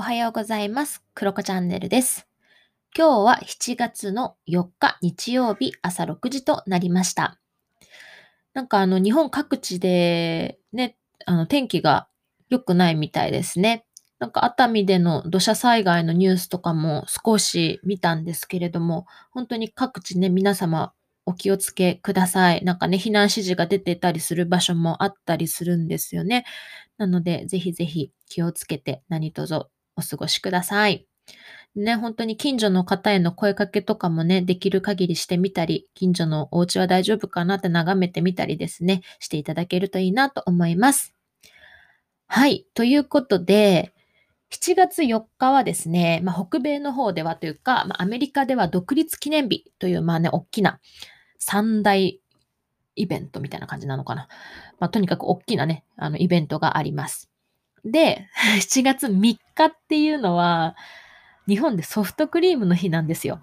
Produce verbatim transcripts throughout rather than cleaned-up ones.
おはようございます。クロコチャンネルです。今日はしちがつのよっか日曜日、朝ろくじとなりました。なんかあの日本各地でね、あの天気が良くないみたいですね。なんか熱海での土砂災害のニュースとかも少し見たんですけれども、本当に各地ね、皆様お気をつけください。なんかね、避難指示が出てたりする場所もあったりするんですよね。なので、ぜひぜひ気をつけて何卒お過ごしください。ね、本当に近所の方への声かけとかもね、できる限りしてみたり、近所のお家は大丈夫かなって眺めてみたりですね、していただけるといいなと思います。はい、ということで、しちがつよっかはですね、まあ、北米の方ではというか、まあ、アメリカでは独立記念日という、まあね、大きな三大イベントみたいな感じなのかな。まあ、とにかく大きなね、あのイベントがあります。で、しちがつみっかっていうのは、日本でソフトクリームの日なんですよ。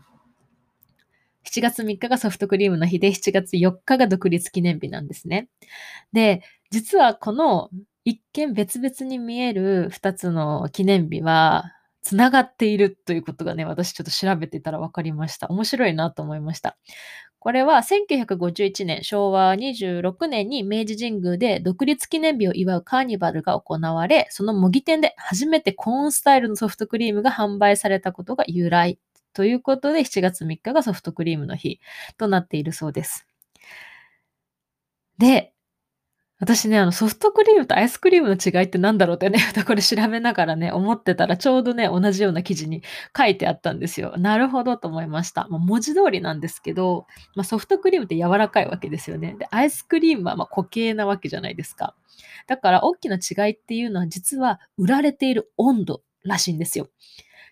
しちがつみっかがソフトクリームの日で、しちがつよっかが独立記念日なんですね。で、実はこの一見別々に見えるふたつの記念日は、つながっているということがね、私ちょっと調べてたら分かりました。面白いなと思いました。これはせんきゅうひゃくごじゅういちねん、しょうわにじゅうろくねんに明治神宮で独立記念日を祝うカーニバルが行われ、その模擬店で初めてコーンスタイルのソフトクリームが販売されたことが由来ということで、しちがつみっかがソフトクリームの日となっているそうです。で、私ね、あのソフトクリームとアイスクリームの違いってなんだろうってね、これ調べながらね、思ってたらちょうどね、同じような記事に書いてあったんですよ。なるほどと思いました。まあ、文字通りなんですけど、まあ、ソフトクリームって柔らかいわけですよね。で、アイスクリームはまあ固形なわけじゃないですか。だから大きな違いっていうのは、実は売られている温度らしいんですよ。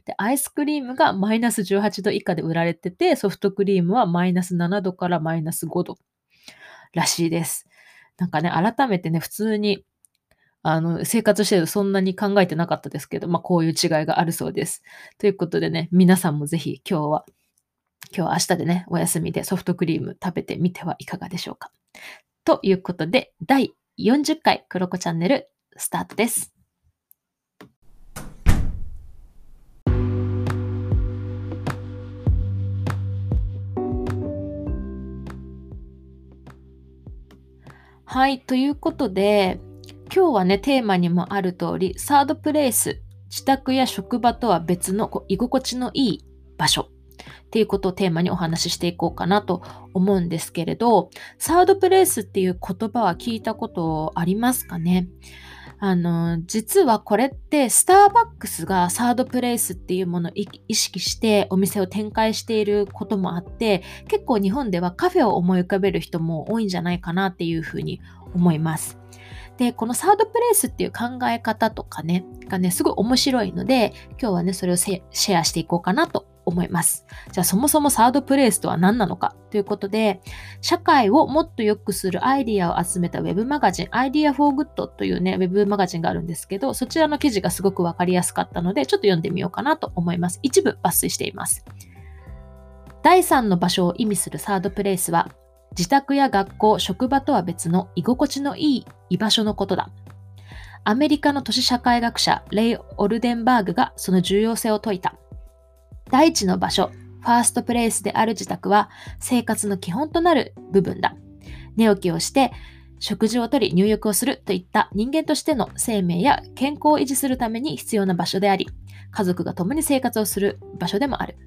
で、アイスクリームがマイナスじゅうはちど以下で売られてて、ソフトクリームはマイナスななどからマイナスごどらしいです。なんかね、改めてね、普通にあの生活してるとそんなに考えてなかったですけど、まあこういう違いがあるそうです。ということでね、皆さんもぜひ今日は、今日は明日でね、お休みでソフトクリーム食べてみてはいかがでしょうか。ということで、だいよんじゅっかいクロコチャンネルスタートです。はい、ということで、今日はね、テーマにもある通り、サードプレイス、自宅や職場とは別のこう居心地のいい場所っていうことをテーマにお話ししていこうかなと思うんですけれど、サードプレイスっていう言葉は聞いたことありますかね。あの、実はこれってスターバックスがサードプレイスっていうものを意識してお店を展開していることもあって、結構日本ではカフェを思い浮かべる人も多いんじゃないかなっていうふうに思います。で、このサードプレイスっていう考え方とかねがねすごい面白いので、今日はねそれをシェアしていこうかなと思います。じゃあそもそもサードプレイスとは何なのかということで、社会をもっと良くするアイディアを集めたウェブマガジン、アイディアフォーグッドというねウェブマガジンがあるんですけど、そちらの記事がすごく分かりやすかったので、ちょっと読んでみようかなと思います。一部抜粋しています。だいさんの場所を意味するサードプレイスは、自宅や学校、職場とは別の居心地のいい居場所のことだ。アメリカの都市社会学者レイ・オルデンバーグがその重要性を説いた。第一の場所、ファーストプレイスである自宅は生活の基本となる部分だ。寝起きをして食事をとり入浴をするといった人間としての生命や健康を維持するために必要な場所であり、家族が共に生活をする場所でもある。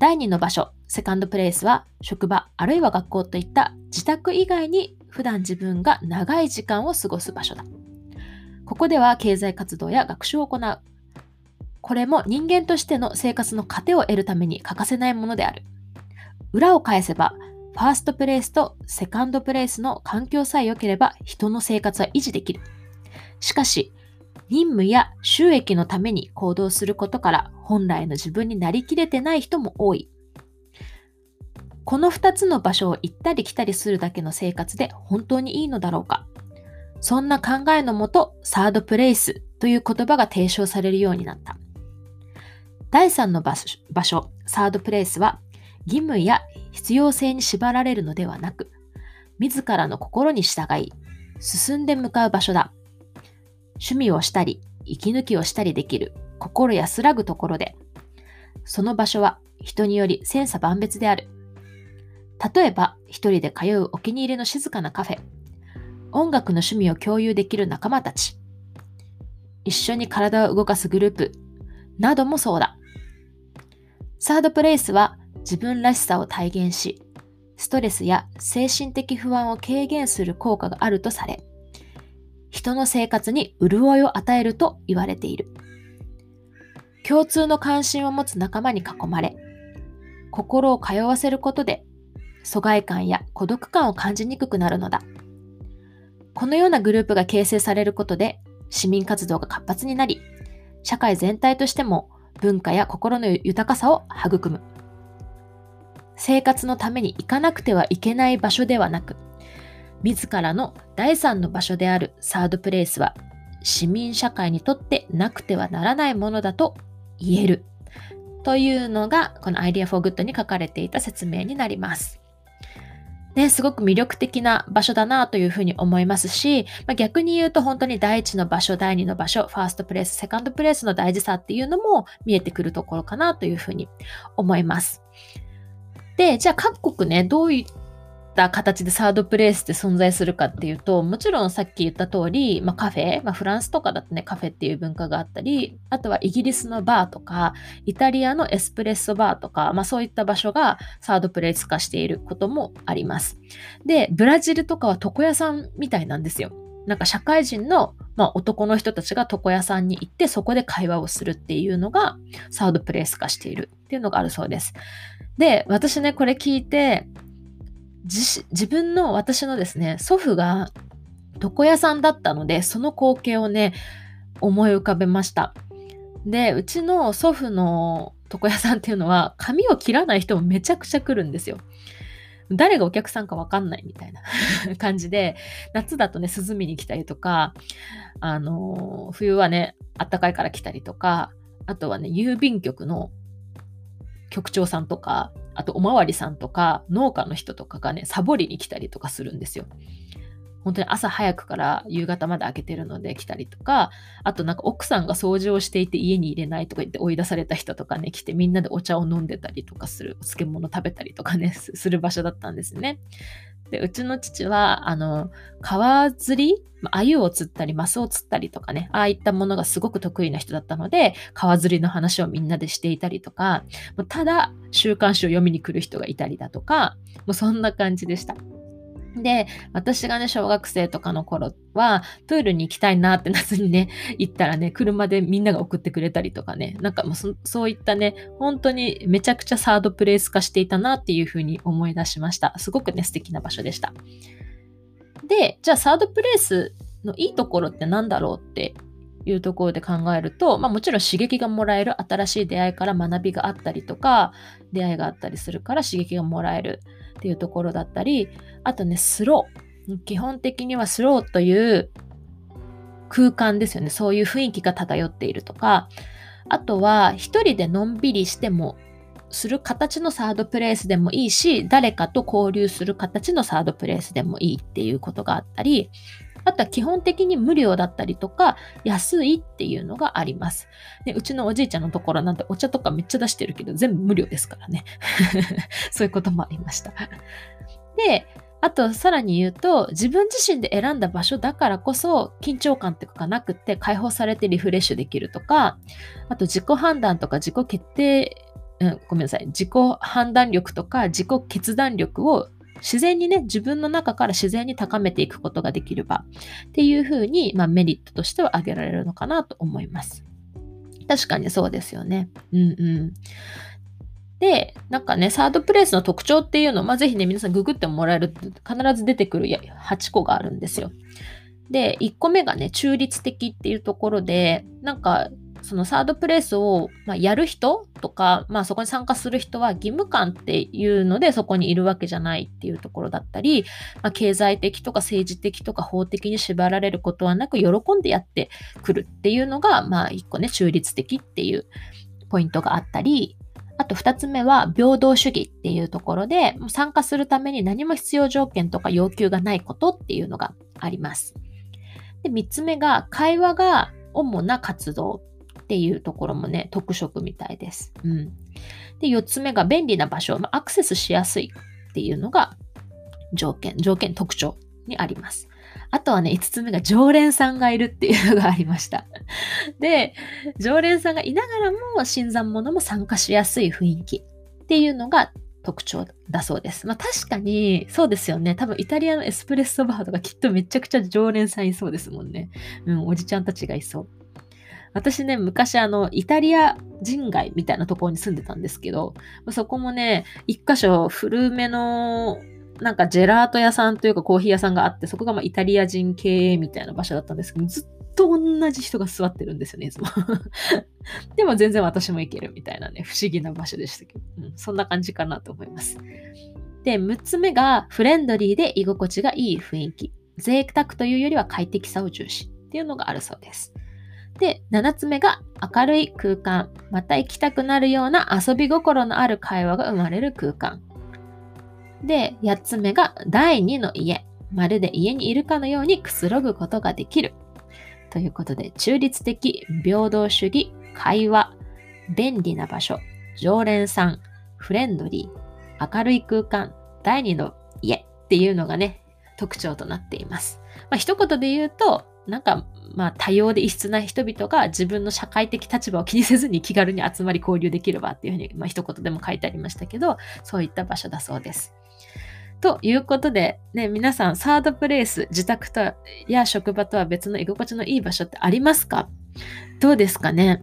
第二の場所、セカンドプレイスは職場あるいは学校といった自宅以外に普段自分が長い時間を過ごす場所だ。ここでは経済活動や学習を行う。これも人間としての生活の糧を得るために欠かせないものである。裏を返せば、ファーストプレイスとセカンドプレイスの環境さえ良ければ人の生活は維持できる。しかし、任務や収益のために行動することから本来の自分になりきれてない人も多い。このふたつの場所を行ったり来たりするだけの生活で本当にいいのだろうか。そんな考えのもと、サードプレイスという言葉が提唱されるようになった。だいさんの場所、サードプレイスは、義務や必要性に縛られるのではなく、自らの心に従い、進んで向かう場所だ。趣味をしたり、息抜きをしたりできる、心安らぐところで、その場所は人により千差万別である。例えば、一人で通うお気に入りの静かなカフェ、音楽の趣味を共有できる仲間たち、一緒に体を動かすグループなどもそうだ。サードプレイスは自分らしさを体現し、ストレスや精神的不安を軽減する効果があるとされ、人の生活に潤いを与えると言われている。共通の関心を持つ仲間に囲まれ、心を通わせることで疎外感や孤独感を感じにくくなるのだ。このようなグループが形成されることで、市民活動が活発になり、社会全体としても文化や心の豊かさを育む。生活のために行かなくてはいけない場所ではなく、自らの第三の場所であるサードプレイスは、市民社会にとってなくてはならないものだと言える。というのが、このアイデアフォーグッドに書かれていた説明になります。ね、すごく魅力的な場所だなというふうに思いますし、まあ、逆に言うと本当に第一の場所、第二の場所、ファーストプレイス、セカンドプレイスの大事さっていうのも見えてくるところかなというふうに思います。で、じゃあ各国ね、どういった形でサードプレイスって存在するかっていうと、もちろんさっき言った通り、まあ、カフェ、まあ、フランスとかだとね、カフェっていう文化があったり、あとはイギリスのバーとか、イタリアのエスプレッソバーとか、まあ、そういった場所がサードプレイス化していることもあります。で、ブラジルとかは床屋さんみたいなんですよ。なんか社会人の、まあ、男の人たちが床屋さんに行ってそこで会話をするっていうのがサードプレイス化しているっていうのがあるそうです。で、私ね、これ聞いて、自, 自分の私のですね、祖父が床屋さんだったので、その光景をね、思い浮かべました。で、うちの祖父の床屋さんっていうのは、髪を切らない人もめちゃくちゃ来るんですよ。誰がお客さんか分かんないみたいな感じで、夏だとね、涼みに来たりとか、あのー、冬はね、暖かいから来たりとか、あとはね、郵便局の局長さんとか、あとおまわりさんとか農家の人とかがね、サボりに来たりとかするんですよ。本当に朝早くから夕方まで開けてるので来たりとか、あとなんか奥さんが掃除をしていて家に入れないとか言って追い出された人とかね、来てみんなでお茶を飲んでたりとかする、お漬物食べたりとかね、する場所だったんですね。で、うちの父はあの川釣り、鮎を釣ったりマスを釣ったりとかね、ああいったものがすごく得意な人だったので、川釣りの話をみんなでしていたりとか、ただ週刊誌を読みに来る人がいたりだとか、もうそんな感じでした。で、私がね、小学生とかの頃はプールに行きたいなって夏にね行ったらね、車でみんなが送ってくれたりとかね、なんかもう そ, そういったね、本当にめちゃくちゃサードプレイス化していたなっていうふうに思い出しました。すごくね、素敵な場所でした。で、じゃあサードプレイスのいいところってなんだろうっていうところで考えると、まあ、もちろん刺激がもらえる、新しい出会いから学びがあったりとか、出会いがあったりするから刺激がもらえるっていうところだったり、あとね、スロー、基本的にはスローという空間ですよね。そういう雰囲気が漂っているとか、あとは一人でのんびりしてもする形のサードプレイスでもいいし、誰かと交流する形のサードプレイスでもいいっていうことがあったり、あとは基本的に無料だったりとか、安いっていうのがあります。で、うちのおじいちゃんのところなんてお茶とかめっちゃ出してるけど、全部無料ですからね。そういうこともありました。で、あとさらに言うと、自分自身で選んだ場所だからこそ緊張感とかがなくて解放されてリフレッシュできるとか、あと自己判断とか自己決定、うん、ごめんなさい、自己判断力とか自己決断力を自然にね、自分の中から自然に高めていくことができる場っていう風に、まあ、メリットとしては挙げられるのかなと思います。確かにそうですよね。うんうん。で、なんかね、サードプレイスの特徴っていうのを、まあ、ぜひね、皆さんググってもらえると必ず出てくるはちこがあるんですよ。で、いっこめがね、中立的っていうところで、なんか、そのサードプレイスを、まあ、やる人とか、まあ、そこに参加する人は義務感っていうのでそこにいるわけじゃないっていうところだったり、まあ、経済的とか政治的とか法的に縛られることはなく喜んでやってくるっていうのが、まあ、一個ね、中立的っていうポイントがあったり、あと二つ目は平等主義っていうところで、参加するために何も必要条件とか要求がないことっていうのがあります。で、三つ目が会話が主な活動っていうところもね、特色みたいです。うん、でよっつめが便利な場所、まあ、アクセスしやすいっていうのが条件、条件特徴にあります。あとはね、いつつめが常連さんがいるっていうのがありました。で、常連さんがいながらも新参者も参加しやすい雰囲気っていうのが特徴だそうです。まあ確かにそうですよね。多分イタリアのエスプレッソバーとかきっとめちゃくちゃ常連さんいそうですもんね。うん、おじちゃんたちがいそう。私ね、昔あのイタリア人街みたいなところに住んでたんですけど、そこもね、一箇所古めのなんかジェラート屋さんというかコーヒー屋さんがあって、そこがまあイタリア人経営みたいな場所だったんですけど、ずっと同じ人が座ってるんですよね、いつもでも全然私も行けるみたいなね、不思議な場所でしたけど、うん、そんな感じかなと思います。でむっつめがフレンドリーで居心地がいい雰囲気、贅沢というよりは快適さを重視っていうのがあるそうです。でななつめが明るい空間、また行きたくなるような遊び心のある会話が生まれる空間で、やっつめがだいにの家、まるで家にいるかのようにくつろぐことができるということで、中立的、平等主義、会話、便利な場所、常連さん、フレンドリー、明るい空間、だいにの家っていうのがね、特徴となっています。まあ、一言で言うと、なんかまあ多様で異質な人々が自分の社会的立場を気にせずに気軽に集まり交流できる場っていうふうに、まあ一言でも書いてありましたけど、そういった場所だそうです。ということで、ね、皆さんサードプレイス、自宅とや職場とは別の居心地のいい場所ってありますか？どうですかね。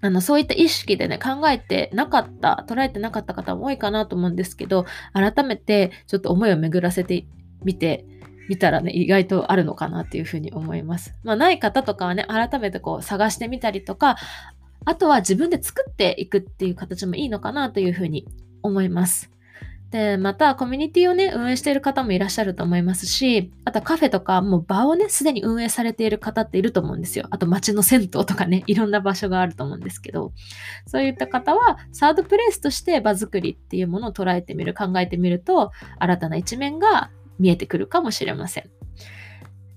あのそういった意識でね、考えてなかった、捉えてなかった方も多いかなと思うんですけど、改めてちょっと思いを巡らせてみてみたらね、意外とあるのかなっていうふうに思います。まあ、ない方とかはね、改めてこう探してみたりとか、あとは自分で作っていくっていう形もいいのかなというふうに思います。でまたコミュニティをね、運営している方もいらっしゃると思いますし、あとカフェとかもう場をね、すでに運営されている方っていると思うんですよ。あと街の銭湯とかね、いろんな場所があると思うんですけど、そういった方はサードプレイスとして場作りっていうものを捉えてみる、考えてみると、新たな一面が見えてくるかもしれません。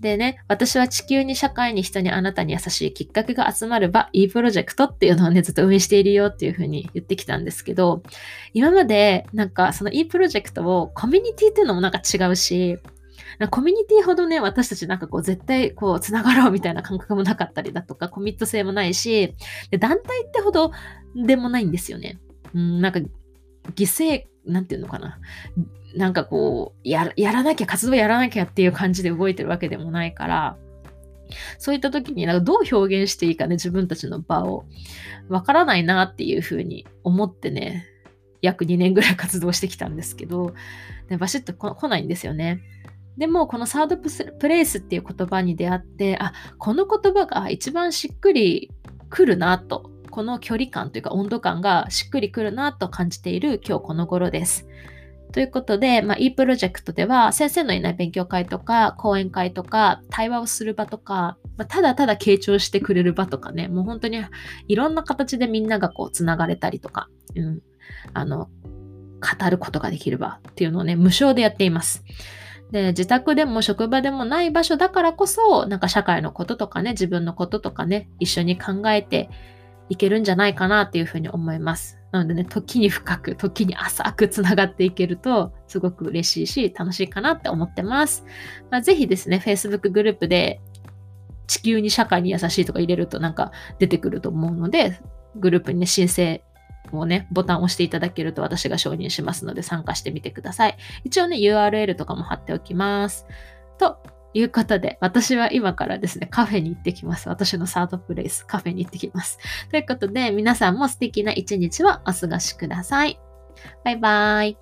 でね、私は地球に、社会に、人に、あなたに優しいきっかけが集まる場、Eプロジェクトっていうのをね、ずっと運営しているよっていうふうに言ってきたんですけど、今までなんかその Eプロジェクトをコミュニティっていうのもなんか違うし、コミュニティほどね、私たちなんかこう絶対こうつながろうみたいな感覚もなかったりだとか、コミット性もないし、で団体ってほどでもないんですよね。うん、なんか犠牲、なんていうのかな。なんかこうや、やらなきゃ、活動やらなきゃっていう感じで動いてるわけでもないから、そういった時になんかどう表現していいかね、自分たちの場をわからないなっていうふうに思ってね、約にねんぐらい活動してきたんですけど、でバシッと来ないんですよね。でもこのサードプレイスっていう言葉に出会って、あ、この言葉が一番しっくりくるなと、この距離感というか温度感がしっくりくるなと感じている今日この頃です。ということで、まあ、E プロジェクトでは先生のいない勉強会とか講演会とか対話をする場とか、まあ、ただただ傾聴してくれる場とかね、もう本当にいろんな形でみんながこうつながれたりとか、うん、あの語ることができる場っていうのをね、無償でやっています。で自宅でも職場でもない場所だからこそ、なんか社会のこととかね、自分のこととかね、一緒に考えていけるんじゃないかなっていうふうに思います。なのでね、時に深く、時に浅くつながっていけるとすごく嬉しいし、楽しいかなって思ってます。まあ、ぜひですね、Facebook グループで地球に、社会に優しいとか入れるとなんか出てくると思うので、グループにね、申請をね、ボタンを押していただけると私が承認しますので、参加してみてください。一応ね、ユーアールエル とかも貼っておきます。ということで、私は今からですね、カフェに行ってきます。私のサードプレイス、カフェに行ってきます。ということで、皆さんも素敵な一日をお過ごしください。バイバーイ。